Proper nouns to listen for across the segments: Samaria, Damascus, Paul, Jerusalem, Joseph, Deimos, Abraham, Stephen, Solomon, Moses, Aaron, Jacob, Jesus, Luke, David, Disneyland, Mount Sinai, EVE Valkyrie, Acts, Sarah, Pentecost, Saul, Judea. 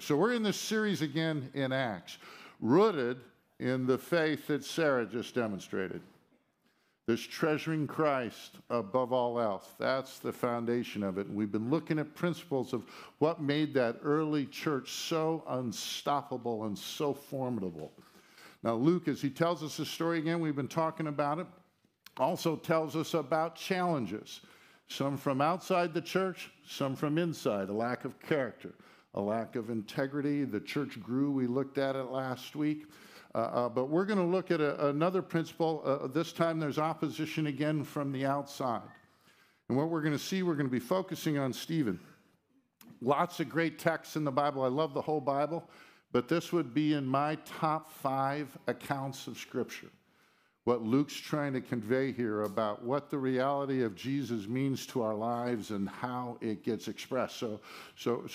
system. So we're in this series again in Acts, rooted in the faith that Sarah just demonstrated. There's treasuring Christ above all else. That's the foundation of it. And we've been looking at principles of what made that early church so unstoppable and so formidable. Now, Luke, as he tells us the story again, we've been talking about it, also tells us about challenges, some from outside the church, some from inside, a lack of character, a lack of integrity. The church grew. We looked at it last week. But we're going to look at another principle. This time there's opposition again from the outside. And what we're going to see, we're going to be focusing on Stephen. Lots of great texts in the Bible. I love the whole Bible. But this would be in my top 5 accounts of Scripture. What Luke's trying to convey here about what the reality of Jesus means to our lives and how it gets expressed. So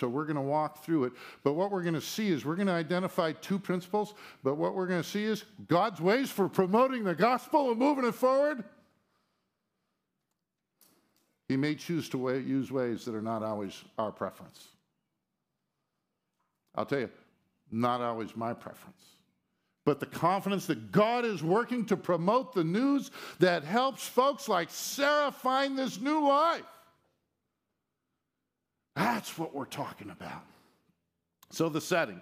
we're going to walk through it. But what we're going to see is we're going to identify 2 principles. But what we're going to see is God's ways for promoting the gospel and moving it forward. He may choose to use ways that are not always our preference. I'll tell you, not always my preference. But the confidence that God is working to promote the news that helps folks like Sarah find this new life. That's what we're talking about. So the setting.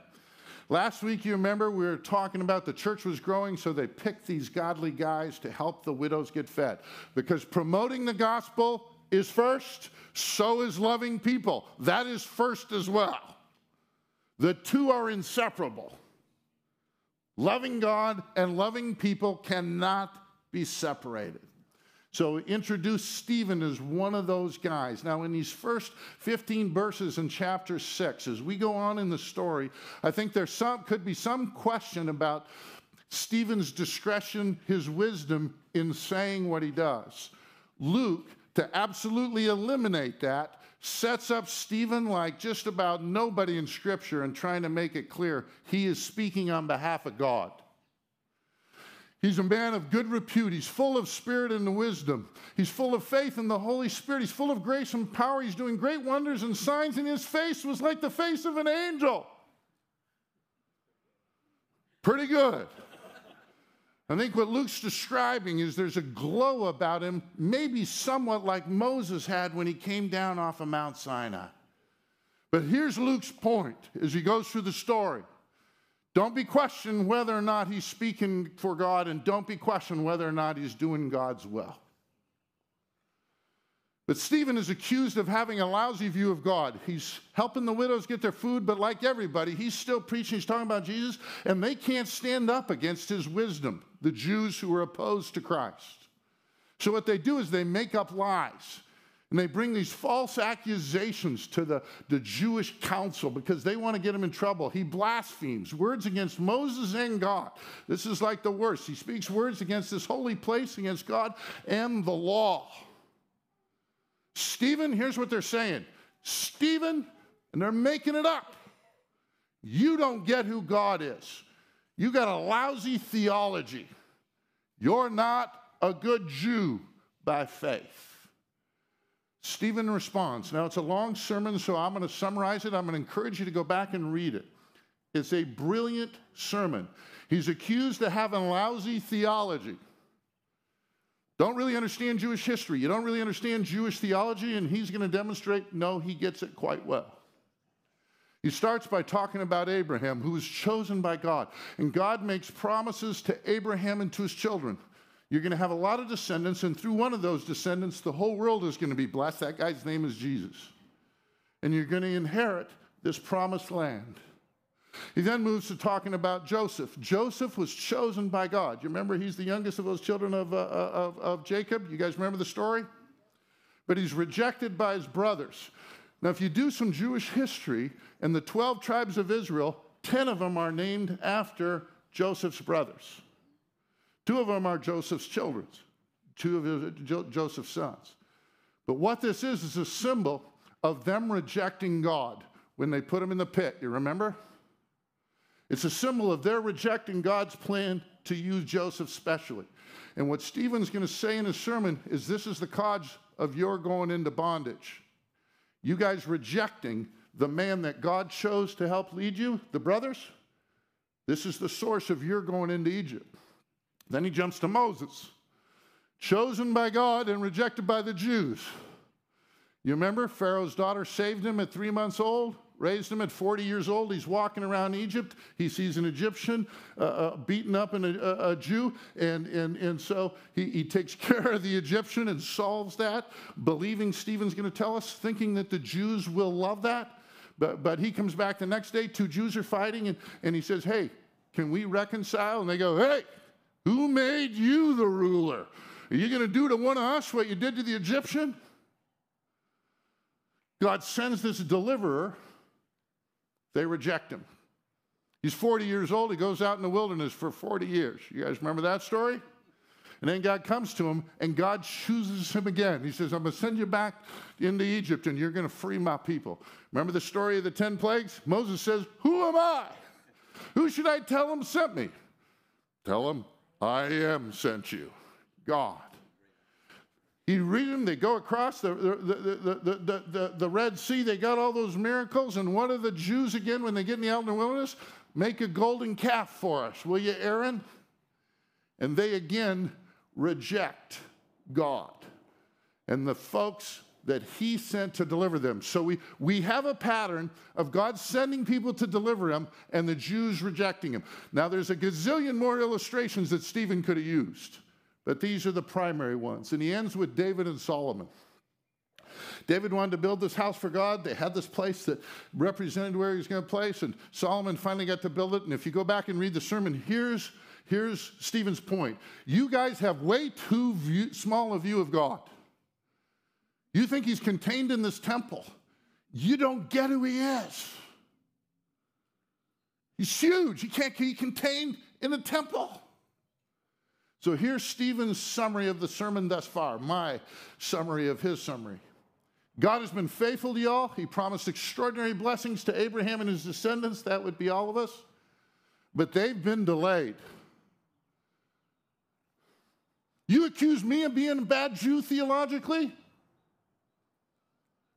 Last week, you remember, we were talking about the church was growing, so they picked these godly guys to help the widows get fed. Because promoting the gospel is first, so is loving people. That is first as well. The two are inseparable. Loving God and loving people cannot be separated. So introduce Stephen as one of those guys. Now, in these first 15 verses in chapter 6, as we go on in the story, I think there could be some question about Stephen's discretion, his wisdom in saying what he does. Luke, to absolutely eliminate that, sets up Stephen like just about nobody in Scripture and trying to make it clear he is speaking on behalf of God. He's a man of good repute. He's full of spirit and wisdom. He's full of faith in the Holy Spirit. He's full of grace and power. He's doing great wonders and signs, and his face was like the face of an angel. Pretty good. I think what Luke's describing is there's a glow about him, maybe somewhat like Moses had when he came down off of Mount Sinai. But here's Luke's point as he goes through the story. Don't be questioned whether or not he's speaking for God, and don't be questioned whether or not he's doing God's will. But Stephen is accused of having a lousy view of God. He's helping the widows get their food, but like everybody, he's still preaching. He's talking about Jesus, and they can't stand up against his wisdom, the Jews who are opposed to Christ. So what they do is they make up lies, and they bring these false accusations to the Jewish council because they want to get him in trouble. He blasphemes, words against Moses and God. This is like the worst. He speaks words against this holy place, against God and the law. Stephen, here's what they're saying. Stephen, and they're making it up. You don't get who God is. You got a lousy theology. You're not a good Jew by faith. Stephen responds. Now, it's a long sermon, so I'm going to summarize it. I'm going to encourage you to go back and read it. It's a brilliant sermon. He's accused of having lousy theology. Don't really understand Jewish history. You don't really understand Jewish theology, and he's going to demonstrate, no, he gets it quite well. He starts by talking about Abraham, who was chosen by God, and God makes promises to Abraham and to his children. You're going to have a lot of descendants, and through one of those descendants, the whole world is going to be blessed. That guy's name is Jesus. And you're going to inherit this promised land. He then moves to talking about Joseph. Joseph was chosen by God. You remember he's the youngest of those children of Jacob? You guys remember the story? But he's rejected by his brothers. Now, if you do some Jewish history, and the 12 tribes of Israel, 10 of them are named after Joseph's brothers. 2 of them are Joseph's children, 2 of Joseph's sons. But what this is a symbol of them rejecting God when they put him in the pit. You remember? It's a symbol of their rejecting God's plan to use Joseph specially. And what Stephen's going to say in his sermon is this is the cause of your going into bondage. You guys rejecting the man that God chose to help lead you, the brothers, this is the source of your going into Egypt. Then he jumps to Moses, chosen by God and rejected by the Jews. You remember Pharaoh's daughter saved him at 3 months old, raised him at 40 years old. He's walking around Egypt. He sees an Egyptian beaten up and a Jew, and so he takes care of the Egyptian and solves that, believing Stephen's going to tell us, thinking that the Jews will love that. But he comes back the next day. Two Jews are fighting, and he says, hey, can we reconcile? And they go, hey, who made you the ruler? Are you going to do to one of us what you did to the Egyptian? God sends this deliverer. They reject him. He's 40 years old. He goes out in the wilderness for 40 years. You guys remember that story? And then God comes to him, and God chooses him again. He says, I'm going to send you back into Egypt, and you're going to free my people. Remember the story of the 10 plagues? Moses says, who am I? Who should I tell him sent me? Tell him, I am sent you, God. You read them, they go across the Red Sea. They got all those miracles. And what are the Jews again when they get in the outer wilderness? Make a golden calf for us, will you, Aaron? And they again reject God and the folks that he sent to deliver them. So we have a pattern of God sending people to deliver him and the Jews rejecting him. Now, there's a gazillion more illustrations that Stephen could have used, but these are the primary ones. And he ends with David and Solomon. David wanted to build this house for God. They had this place that represented where he was going to place, and Solomon finally got to build it. And if you go back and read the sermon, here's Stephen's point. You guys have way too small a view of God. You think he's contained in this temple. You don't get who he is. He's huge. He can't be contained in a temple. So here's Stephen's summary of the sermon thus far, my summary of his summary. God has been faithful to y'all. He promised extraordinary blessings to Abraham and his descendants. That would be all of us. But they've been delayed. You accuse me of being a bad Jew theologically?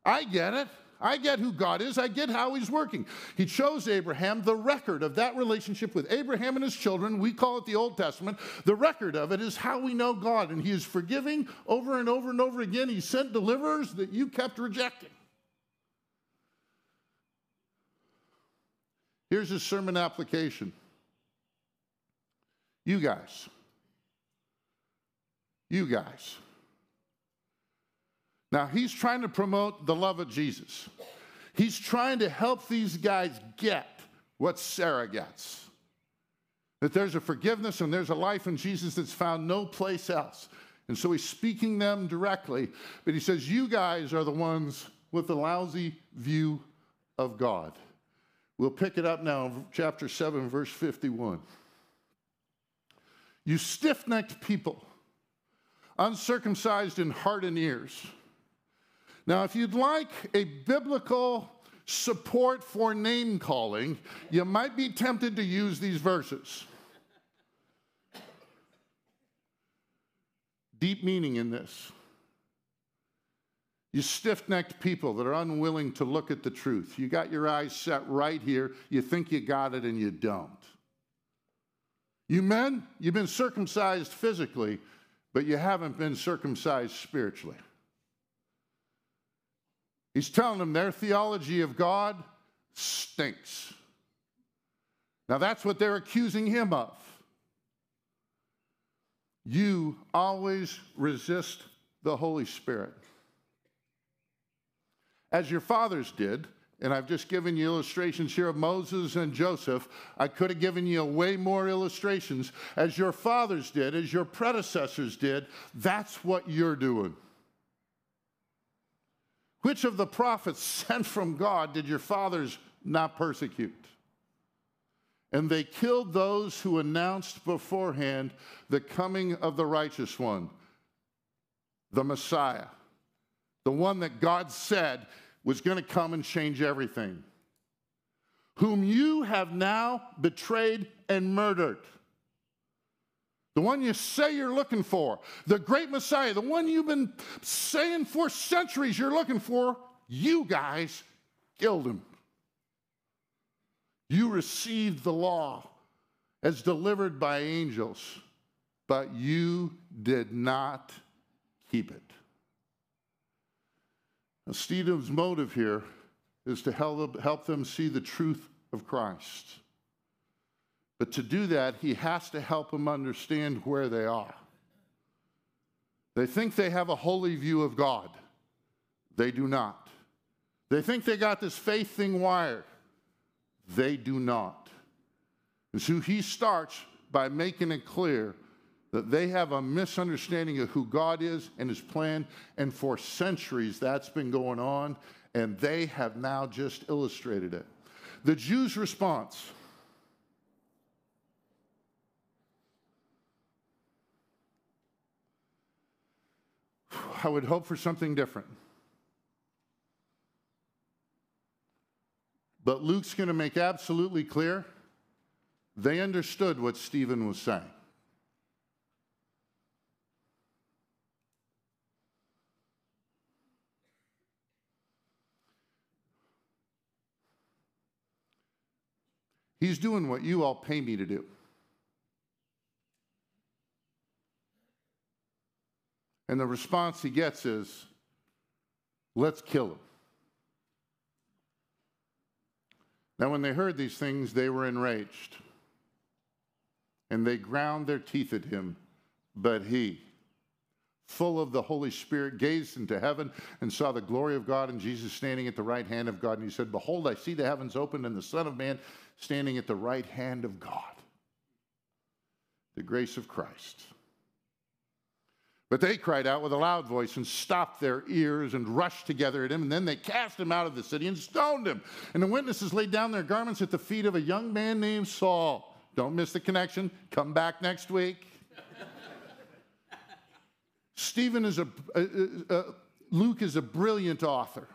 I get it. I get who God is. I get how he's working. He chose Abraham. The record of that relationship with Abraham and his children, we call it the Old Testament. The record of it is how we know God, and he is forgiving over and over and over again. He sent deliverers that you kept rejecting. Here's his sermon application. You guys. Now, he's trying to promote the love of Jesus. He's trying to help these guys get what Sarah gets. That there's a forgiveness and there's a life in Jesus that's found no place else. And so he's speaking them directly. But he says, you guys are the ones with the lousy view of God. We'll pick it up now in chapter 7, verse 51. You stiff-necked people, uncircumcised in heart and ears. Now, if you'd like a biblical support for name-calling, you might be tempted to use these verses. Deep meaning in this. You stiff-necked people that are unwilling to look at the truth. You got your eyes set right here. You think you got it, and you don't. You men, you've been circumcised physically, but you haven't been circumcised spiritually. He's telling them their theology of God stinks. Now that's what they're accusing him of. You always resist the Holy Spirit. As your fathers did, and I've just given you illustrations here of Moses and Joseph. I could have given you way more illustrations. As your fathers did, as your predecessors did, that's what you're doing. Which of the prophets sent from God did your fathers not persecute? And they killed those who announced beforehand the coming of the righteous one, the Messiah, the one that God said was going to come and change everything, whom you have now betrayed and murdered. The one you say you're looking for, the great Messiah, the one you've been saying for centuries you're looking for, you guys killed him. You received the law as delivered by angels, but you did not keep it. Now, Stephen's motive here is to help them see the truth of Christ. But to do that, he has to help them understand where they are. They think they have a holy view of God. They do not. They think they got this faith thing wired. They do not. And so he starts by making it clear that they have a misunderstanding of who God is and his plan, and for centuries that's been going on, and they have now just illustrated it. The Jews' response I would hope for something different. But Luke's going to make absolutely clear they understood what Stephen was saying. He's doing what you all pay me to do. And the response he gets is, let's kill him. Now, when they heard these things, they were enraged. And they ground their teeth at him. But he, full of the Holy Spirit, gazed into heaven and saw the glory of God and Jesus standing at the right hand of God. And he said, behold, I see the heavens opened and the Son of Man standing at the right hand of God. The grace of Christ. But they cried out with a loud voice and stopped their ears and rushed together at him. And then they cast him out of the city and stoned him. And the witnesses laid down their garments at the feet of a young man named Saul. Don't miss the connection. Come back next week. Stephen is Luke is a brilliant author.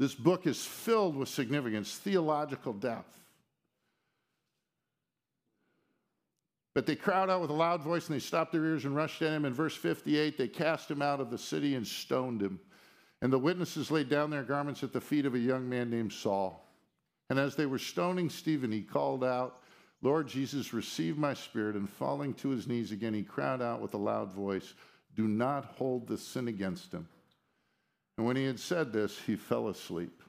This book is filled with significance, theological depth. But they cried out with a loud voice, and they stopped their ears and rushed at him. In verse 58, they cast him out of the city and stoned him. And the witnesses laid down their garments at the feet of a young man named Saul. And as they were stoning Stephen, he called out, Lord Jesus, receive my spirit. And falling to his knees again, he cried out with a loud voice, do not hold this sin against him. And when he had said this, he fell asleep.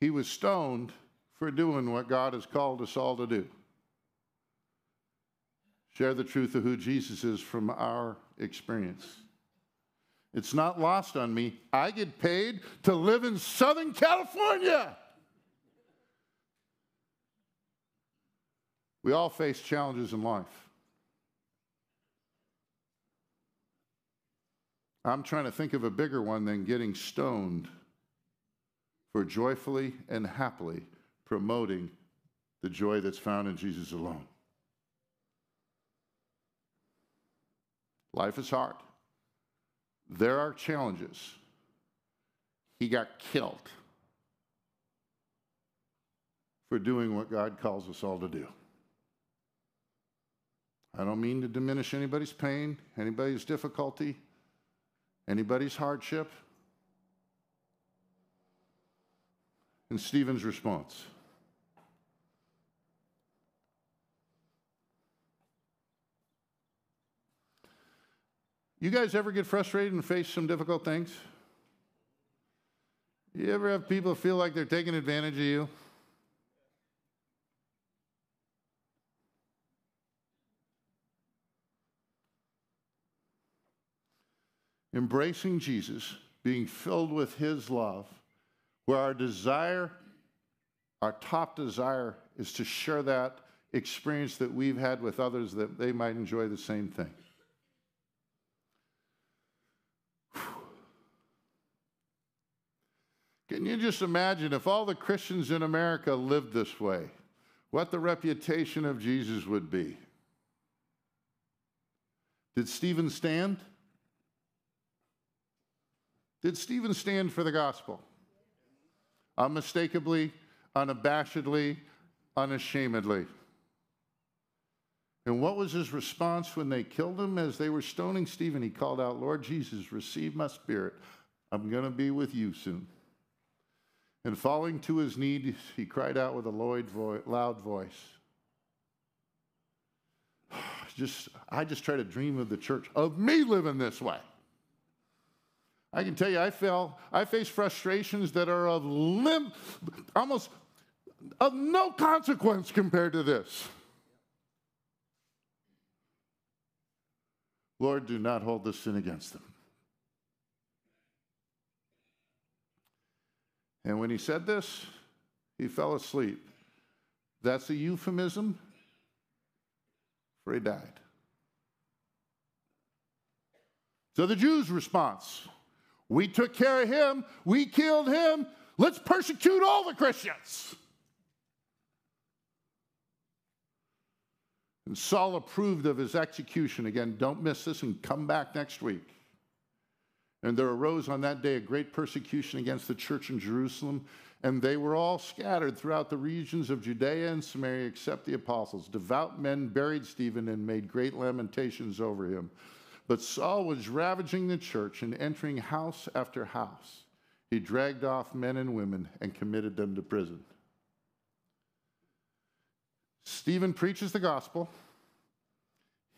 He was stoned for doing what God has called us all to do. Share the truth of who Jesus is from our experience. It's not lost on me. I get paid to live in Southern California. We all face challenges in life. I'm trying to think of a bigger one than getting stoned for joyfully and happily promoting the joy that's found in Jesus alone. Life is hard. There are challenges. He got killed for doing what God calls us all to do. I don't mean to diminish anybody's pain, anybody's difficulty, anybody's hardship. And Stephen's response. You guys ever get frustrated and face some difficult things? You ever have people feel like they're taking advantage of you? Embracing Jesus, being filled with his love, where our top desire is to share that experience that we've had with others that they might enjoy the same thing. Can you just imagine if all the Christians in America lived this way, what the reputation of Jesus would be? Did Stephen stand? Did Stephen stand for the gospel? Unmistakably, unabashedly, unashamedly. And what was his response when they killed him? As they were stoning Stephen, he called out, Lord Jesus, receive my spirit. I'm going to be with you soon. And falling to his knees, he cried out with a loud voice. I just try to dream of the church, of me living this way. I can tell you, I faced frustrations that are of almost of no consequence compared to this. Lord, do not hold this sin against them. And when he said this, he fell asleep. That's a euphemism for he died. So the Jews' response, we took care of him, we killed him, let's persecute all the Christians. And Saul approved of his execution. Again, don't miss this and come back next week. And there arose on that day a great persecution against the church in Jerusalem, and they were all scattered throughout the regions of Judea and Samaria except the apostles. Devout men buried Stephen and made great lamentations over him. But Saul was ravaging the church and entering house after house. He dragged off men and women and committed them to prison. Stephen preaches the gospel.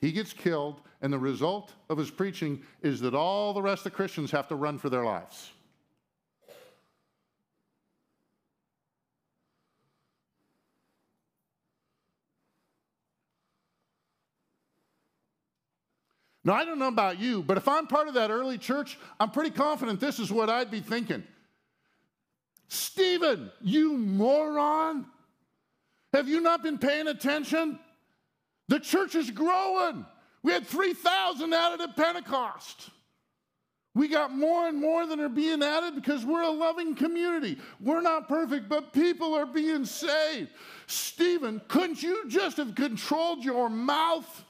He gets killed, and the result of his preaching is that all the rest of the Christians have to run for their lives. Now, I don't know about you, but if I'm part of that early church, I'm pretty confident this is what I'd be thinking. Stephen, you moron! Have you not been paying attention? The church is growing. We had 3,000 added at Pentecost. We got more and more that are being added because we're a loving community. We're not perfect, but people are being saved. Stephen, couldn't you just have controlled your mouth?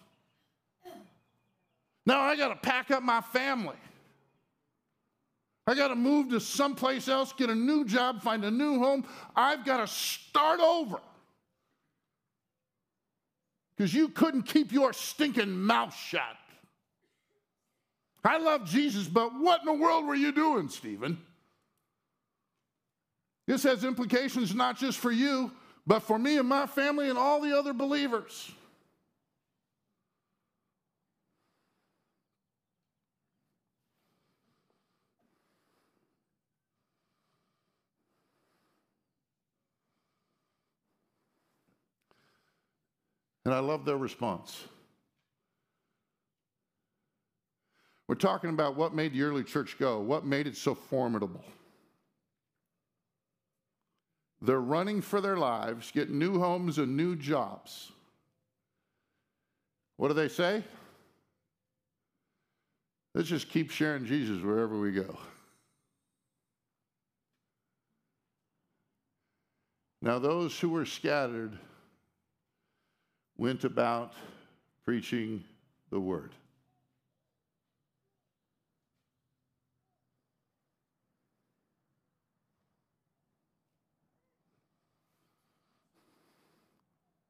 Now I got to pack up my family. I got to move to someplace else, get a new job, find a new home. I've got to start over. Because you couldn't keep your stinking mouth shut. I love Jesus, but what in the world were you doing, Stephen? This has implications not just for you, but for me and my family and all the other believers. And I love their response. We're talking about what made the early church go, what made it so formidable. They're running for their lives, get new homes and new jobs. What do they say? Let's just keep sharing Jesus wherever we go. Now those who were scattered went about preaching the word.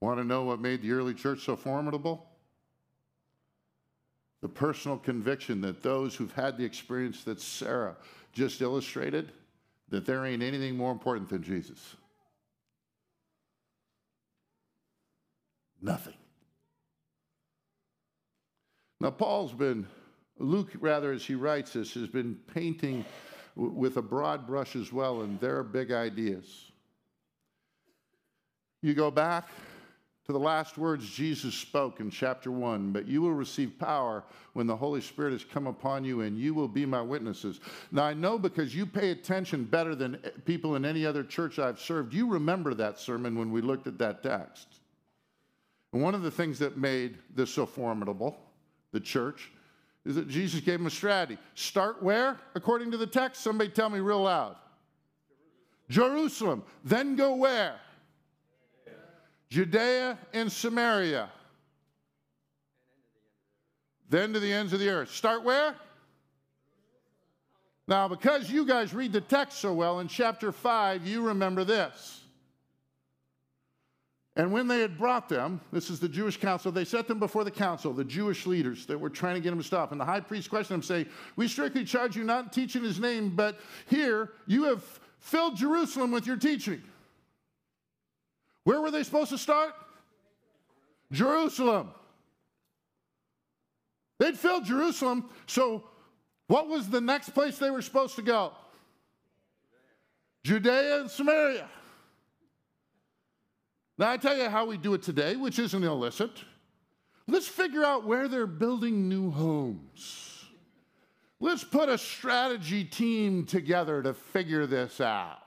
Want to know what made the early church so formidable? The personal conviction that those who've had the experience that Sarah just illustrated, that there ain't anything more important than Jesus. Nothing. Now, Luke, as he writes this, has been painting with a broad brush as well, and their big ideas. You go back to the last words Jesus spoke in chapter 1, but you will receive power when the Holy Spirit has come upon you, and you will be my witnesses. Now, I know because you pay attention better than people in any other church I've served, you remember that sermon when we looked at that text. And one of the things that made this so formidable, the church, is that Jesus gave them a strategy. Start where, according to the text? Somebody tell me real loud. Jerusalem. Then go where? Judea and Samaria. Then to the ends of the earth. Start where? Now, because you guys read the text so well, in chapter 5, you remember this. And when they had brought them, this is the Jewish council, they set them before the council, the Jewish leaders that were trying to get them to stop. And the high priest questioned them, saying, we strictly charge you not teaching his name, but here you have filled Jerusalem with your teaching. Where were they supposed to start? Jerusalem. They'd filled Jerusalem, so what was the next place they were supposed to go? Judea and Samaria. Now, I tell you how we do it today, which isn't illicit. Let's figure out where they're building new homes. Let's put a strategy team together to figure this out.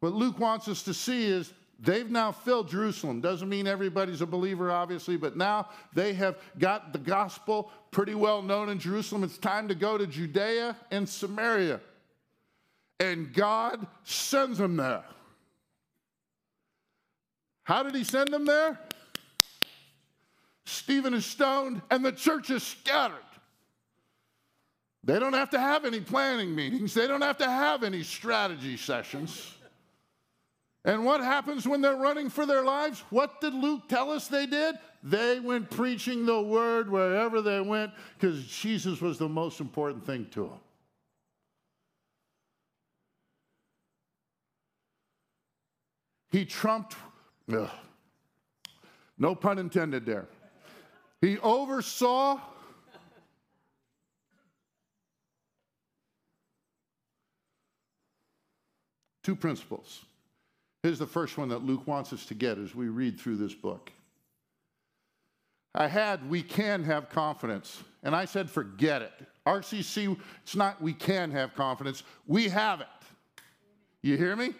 What Luke wants us to see is they've now filled Jerusalem. Doesn't mean everybody's a believer, obviously, but now they have got the gospel pretty well known in Jerusalem. It's time to go to Judea and Samaria. And God sends them there. How did he send them there? Stephen is stoned and the church is scattered. They don't have to have any planning meetings. They don't have to have any strategy sessions. And what happens when they're running for their lives? What did Luke tell us they did? They went preaching the word wherever they went because Jesus was the most important thing to them. He trumped... Ugh. No pun intended there. He oversaw two principles. Here's the first one that Luke wants us to get as we read through this book. We can have confidence. And I said, forget it. RCC, it's not we can have confidence. We have it. You hear me?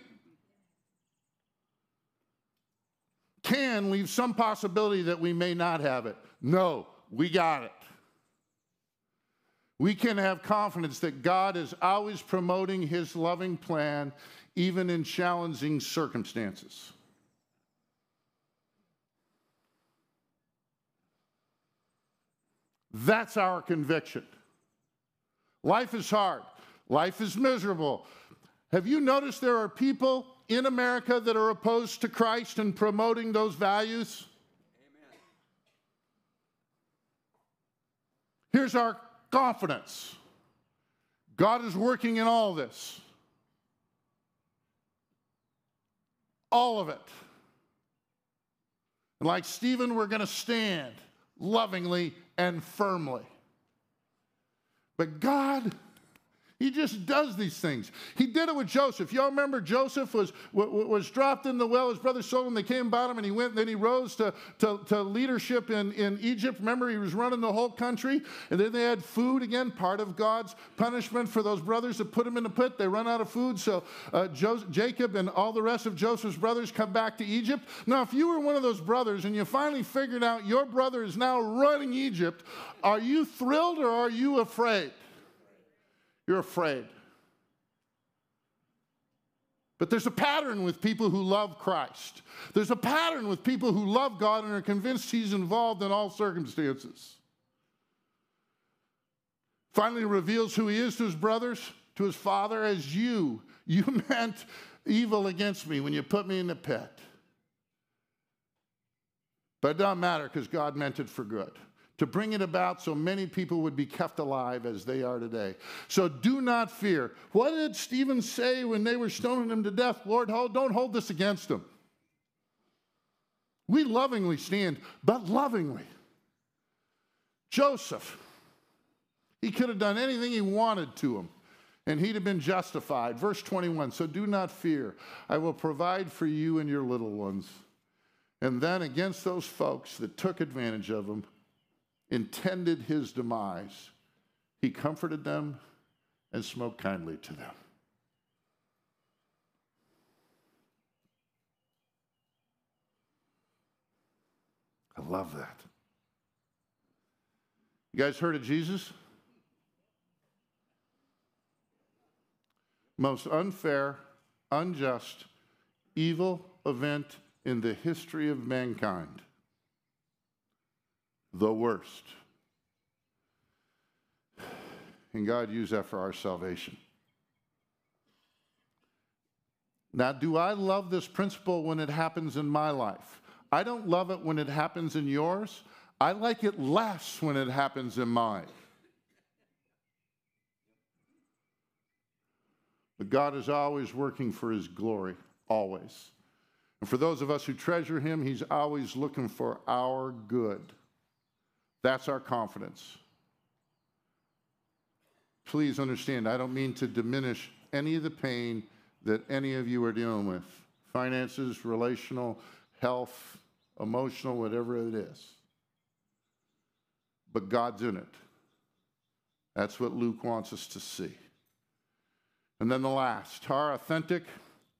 Can leave some possibility that we may not have it. No, we got it. We can have confidence that God is always promoting his loving plan, even in challenging circumstances. That's our conviction. Life is hard. Life is miserable. Have you noticed there are people in America that are opposed to Christ and promoting those values? Amen. Here's our confidence. God is working in all this. All of it. And like Stephen, we're going to stand lovingly and firmly. But God... he just does these things. He did it with Joseph. Y'all remember Joseph was dropped in the well. His brother Solomon, they came about him, and he went, and then he rose to leadership in Egypt. Remember, he was running the whole country. And then they had food again, part of God's punishment for those brothers that put him in the pit. They run out of food, so Jacob and all the rest of Joseph's brothers come back to Egypt. Now, if you were one of those brothers and you finally figured out your brother is now running Egypt, are you thrilled or are you afraid? You're afraid. But there's a pattern with people who love Christ. There's a pattern with people who love God and are convinced he's involved in all circumstances. Finally reveals who he is to his brothers, to his father, as you. You meant evil against me when you put me in the pit. But it doesn't matter because God meant it for good, to bring it about so many people would be kept alive as they are today. So do not fear. What did Stephen say when they were stoning him to death? Lord, don't hold this against him. We lovingly stand, but lovingly. Joseph, he could have done anything he wanted to him, and he'd have been justified. Verse 21, so do not fear. I will provide for you and your little ones. And then against those folks that took advantage of him, intended his demise, he comforted them and spoke kindly to them. I love that. You guys heard of Jesus? Most unfair, unjust, evil event in the history of mankind. The worst. And God used that for our salvation. Now, do I love this principle when it happens in my life? I don't love it when it happens in yours. I like it less when it happens in mine. But God is always working for his glory, always. And for those of us who treasure him, he's always looking for our good. That's our confidence. Please understand, I don't mean to diminish any of the pain that any of you are dealing with. Finances, relational, health, emotional, whatever it is. But God's in it. That's what Luke wants us to see. And then the last, our authentic,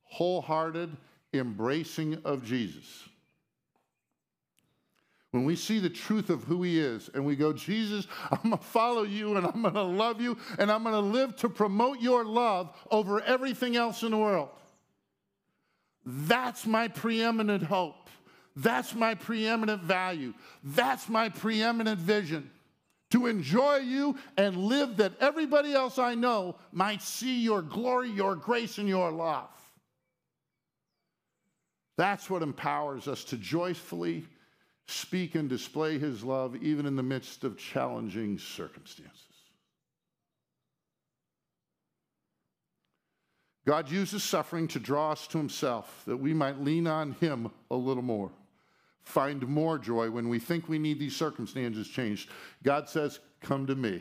wholehearted embracing of Jesus. When we see the truth of who he is and we go, Jesus, I'm going to follow you and I'm going to love you and I'm going to live to promote your love over everything else in the world. That's my preeminent hope. That's my preeminent value. That's my preeminent vision. To enjoy you and live that everybody else I know might see your glory, your grace, and your love. That's what empowers us to joyfully speak and display his love even in the midst of challenging circumstances. God uses suffering to draw us to himself, that we might lean on him a little more, find more joy when we think we need these circumstances changed. God says, come to me.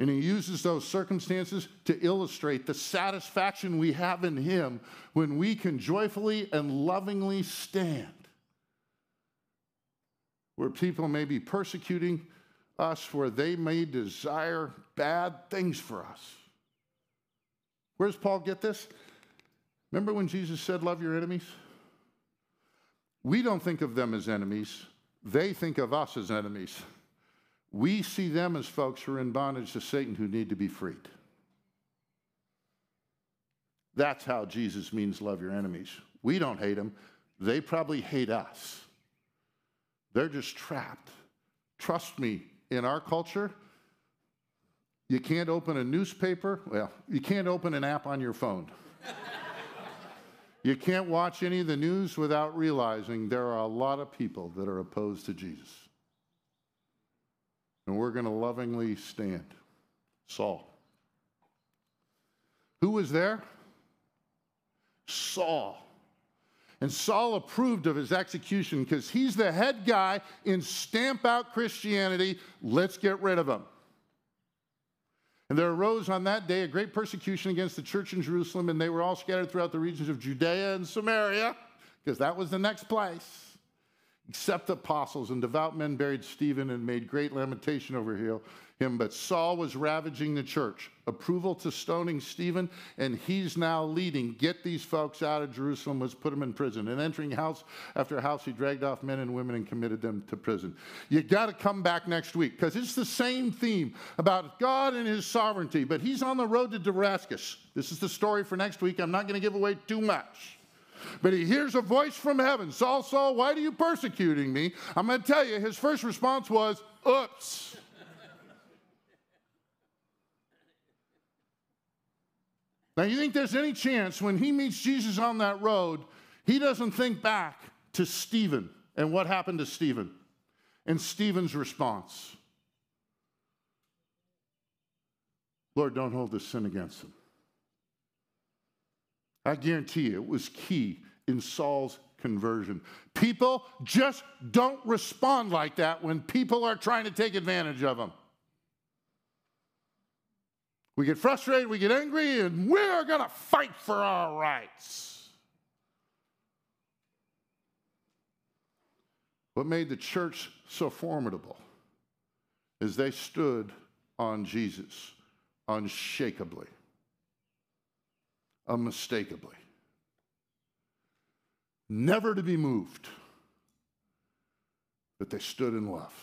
And he uses those circumstances to illustrate the satisfaction we have in him when we can joyfully and lovingly stand where people may be persecuting us, where they may desire bad things for us. Where does Paul get this? Remember when Jesus said, love your enemies? We don't think of them as enemies. They think of us as enemies. We see them as folks who are in bondage to Satan who need to be freed. That's how Jesus means love your enemies. We don't hate them. They probably hate us. They're just trapped. Trust me, in our culture, you can't open a newspaper. Well, you can't open an app on your phone. You can't watch any of the news without realizing there are a lot of people that are opposed to Jesus. And we're going to lovingly stand. Saul. Who was there? Saul. And Saul approved of his execution because he's the head guy in stamp out Christianity. Let's get rid of him. And there arose on that day a great persecution against the church in Jerusalem, and they were all scattered throughout the regions of Judea and Samaria, because that was the next place, except the apostles. And devout men buried Stephen and made great lamentation over him. But Saul was ravaging the church, approval to stoning Stephen, and he's now leading. Get these folks out of Jerusalem, let's put them in prison. And entering house after house, he dragged off men and women and committed them to prison. You got to come back next week, because it's the same theme about God and his sovereignty, but he's on the road to Damascus. This is the story for next week. I'm not going to give away too much. But he hears a voice from heaven, Saul, Saul, why are you persecuting me? I'm going to tell you, his first response was, oops. Now, you think there's any chance when he meets Jesus on that road, he doesn't think back to Stephen and what happened to Stephen and Stephen's response? Lord, don't hold this sin against him. I guarantee you, it was key in Saul's conversion. People just don't respond like that when people are trying to take advantage of them. We get frustrated, we get angry, and we're going to fight for our rights. What made the church so formidable is they stood on Jesus unshakably. Unmistakably. Never to be moved. But they stood in love.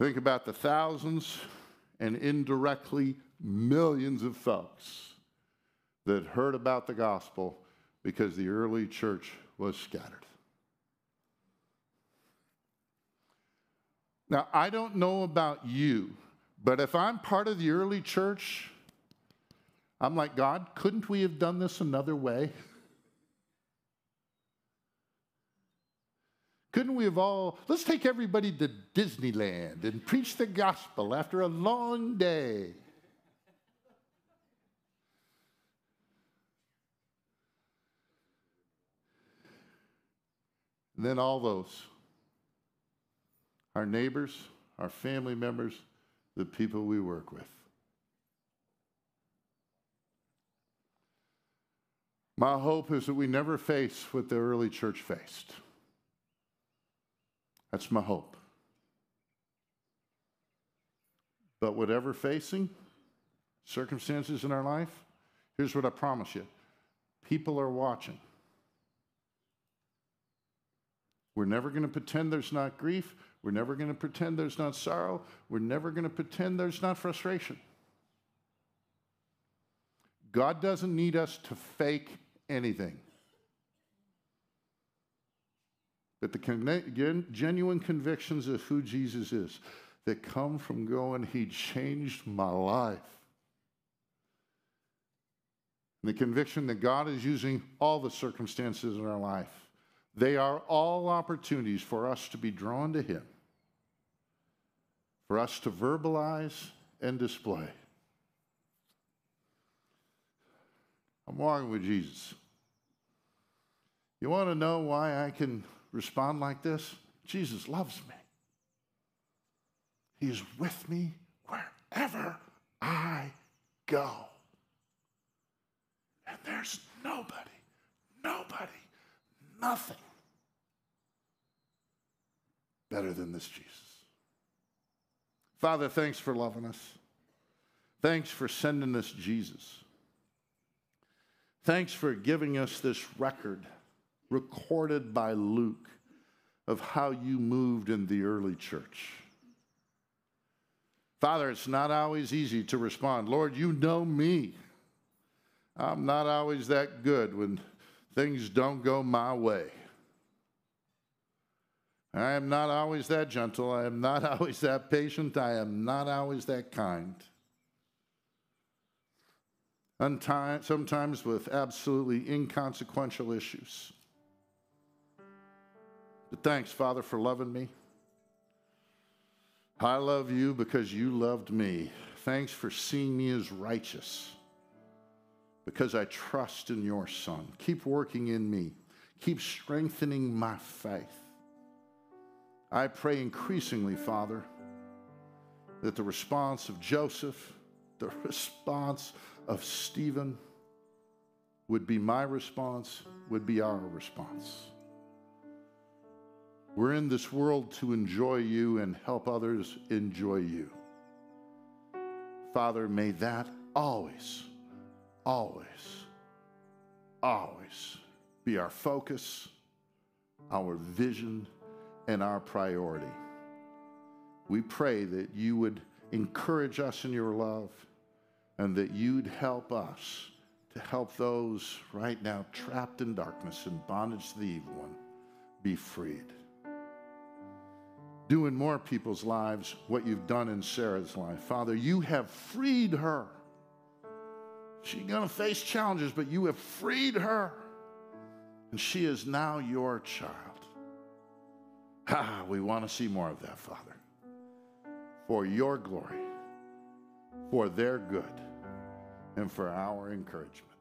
Think about the thousands and indirectly millions of folks that heard about the gospel because the early church was scattered. Now, I don't know about you, but if I'm part of the early church, I'm like, God, couldn't we have done this another way? Couldn't we have all, let's take everybody to Disneyland and preach the gospel after a long day. And then all those, our neighbors, our family members, the people we work with. My hope is that we never face what the early church faced. That's my hope. But whatever facing, circumstances in our life, here's what I promise you. People are watching. We're never going to pretend there's not grief. We're never going to pretend there's not sorrow. We're never going to pretend there's not frustration. God doesn't need us to fake anything. But the genuine convictions of who Jesus is that come from going, he changed my life. And the conviction that God is using all the circumstances in our life. They are all opportunities for us to be drawn to him. For us to verbalize and display. I'm walking with Jesus. You want to know why I can respond like this? Jesus loves me. He is with me wherever I go. And there's nobody, nothing better than this Jesus. Father, thanks for loving us. Thanks for sending us Jesus. Thanks for giving us this record recorded by Luke of how you moved in the early church. Father, it's not always easy to respond. Lord, you know me. I'm not always that good when things don't go my way. I am not always that gentle. I am not always that patient. I am not always that kind. Sometimes with absolutely inconsequential issues. But thanks, Father, for loving me. I love you because you loved me. Thanks for seeing me as righteous because I trust in your Son. Keep working in me. Keep strengthening my faith. I pray increasingly, Father, that the response of Joseph, the response of Stephen would be my response, would be our response. We're in this world to enjoy you and help others enjoy you. Father, may that always be our focus, our vision, and our priority. We pray that you would encourage us in your love and that you'd help us to help those right now trapped in darkness and bondage to the evil one be freed. Do in more people's lives what you've done in Sarah's life. Father, you have freed her. She's going to face challenges, but you have freed her. And she is now your child. Ah, we want to see more of that, Father. For your glory, for their good, and for our encouragement.